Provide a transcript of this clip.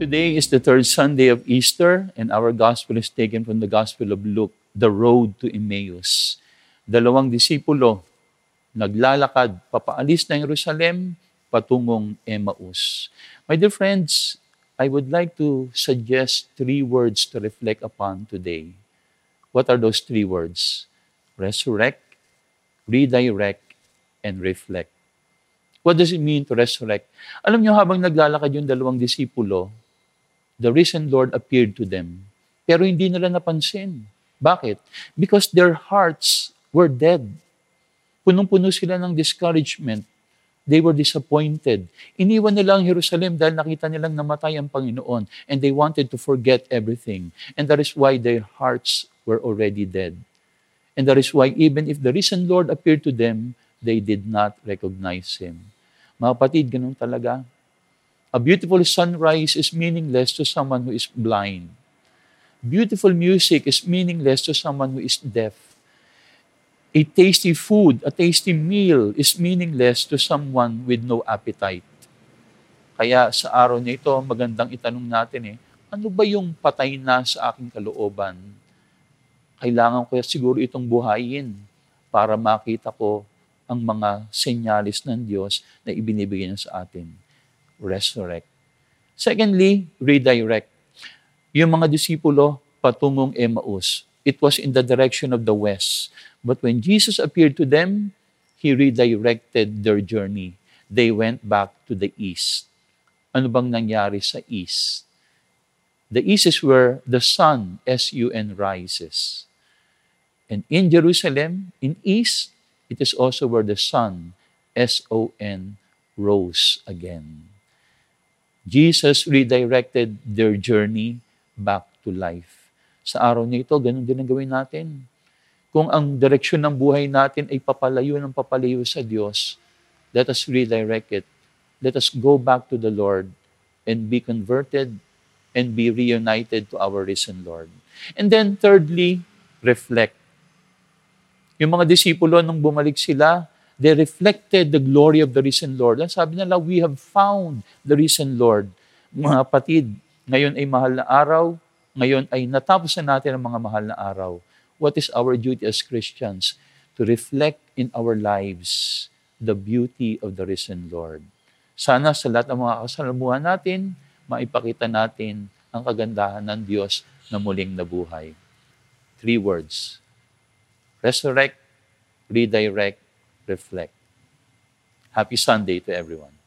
Today is the third Sunday of Easter, and our gospel is taken from the Gospel of Luke, the road to Emmaus. Dalawang disipulo, naglalakad, papaalis ng Jerusalem, patungong Emmaus. My dear friends, I would like to suggest 3 words to reflect upon today. What are those 3 words? Resurrect, redirect, and reflect. What does it mean to resurrect? Alam niyo, habang naglalakad yung dalawang disipulo, the risen Lord appeared to them. Pero hindi nila napansin. Bakit? Because their hearts were dead. Punong-puno sila ng discouragement. They were disappointed. Iniwan nila ang Jerusalem dahil nakita nilang namatay ang Panginoon. And they wanted to forget everything. And that is why their hearts were already dead. And that is why even if the risen Lord appeared to them, they did not recognize Him. Mga kapatid, ganun talaga. A beautiful sunrise is meaningless to someone who is blind. Beautiful music is meaningless to someone who is deaf. A tasty food, a tasty meal is meaningless to someone with no appetite. Kaya sa araw na ito, magandang itanong natin ano ba yung patay na sa aking kalooban? Kailangan ko siguro itong buhayin para makita ko ang mga senyalis ng Diyos na ibinibigay niya sa atin. Resurrect. Secondly, redirect. Yung mga disipulo, patungong Emmaus. It was in the direction of the west. But when Jesus appeared to them, He redirected their journey. They went back to the east. Ano bang nangyari sa east? The east is where the sun, S-U-N, rises. And in Jerusalem, in east, it is also where the sun, S-O-N, rose again. Jesus redirected their journey back to life. Sa araw na ito, ganun din ang gawin natin. Kung ang direksyon ng buhay natin ay papalayo ng papalayo sa Diyos, let us redirect it. Let us go back to the Lord and be converted and be reunited to our risen Lord. And then thirdly, reflect. Yung mga disipulo, nung bumalik sila, they reflected the glory of the risen Lord. At sabi nila, we have found the risen Lord. Mga kapatid, ngayon ay mahal na araw. Ngayon ay natapos na natin ang mga mahal na araw. What is our duty as Christians? To reflect in our lives the beauty of the risen Lord. Sana sa lahat ng mga kasalamuhan natin, maipakita natin ang kagandahan ng Diyos na muling nabuhay. 3 words. Resurrect, redirect, reflect. Happy Sunday to everyone.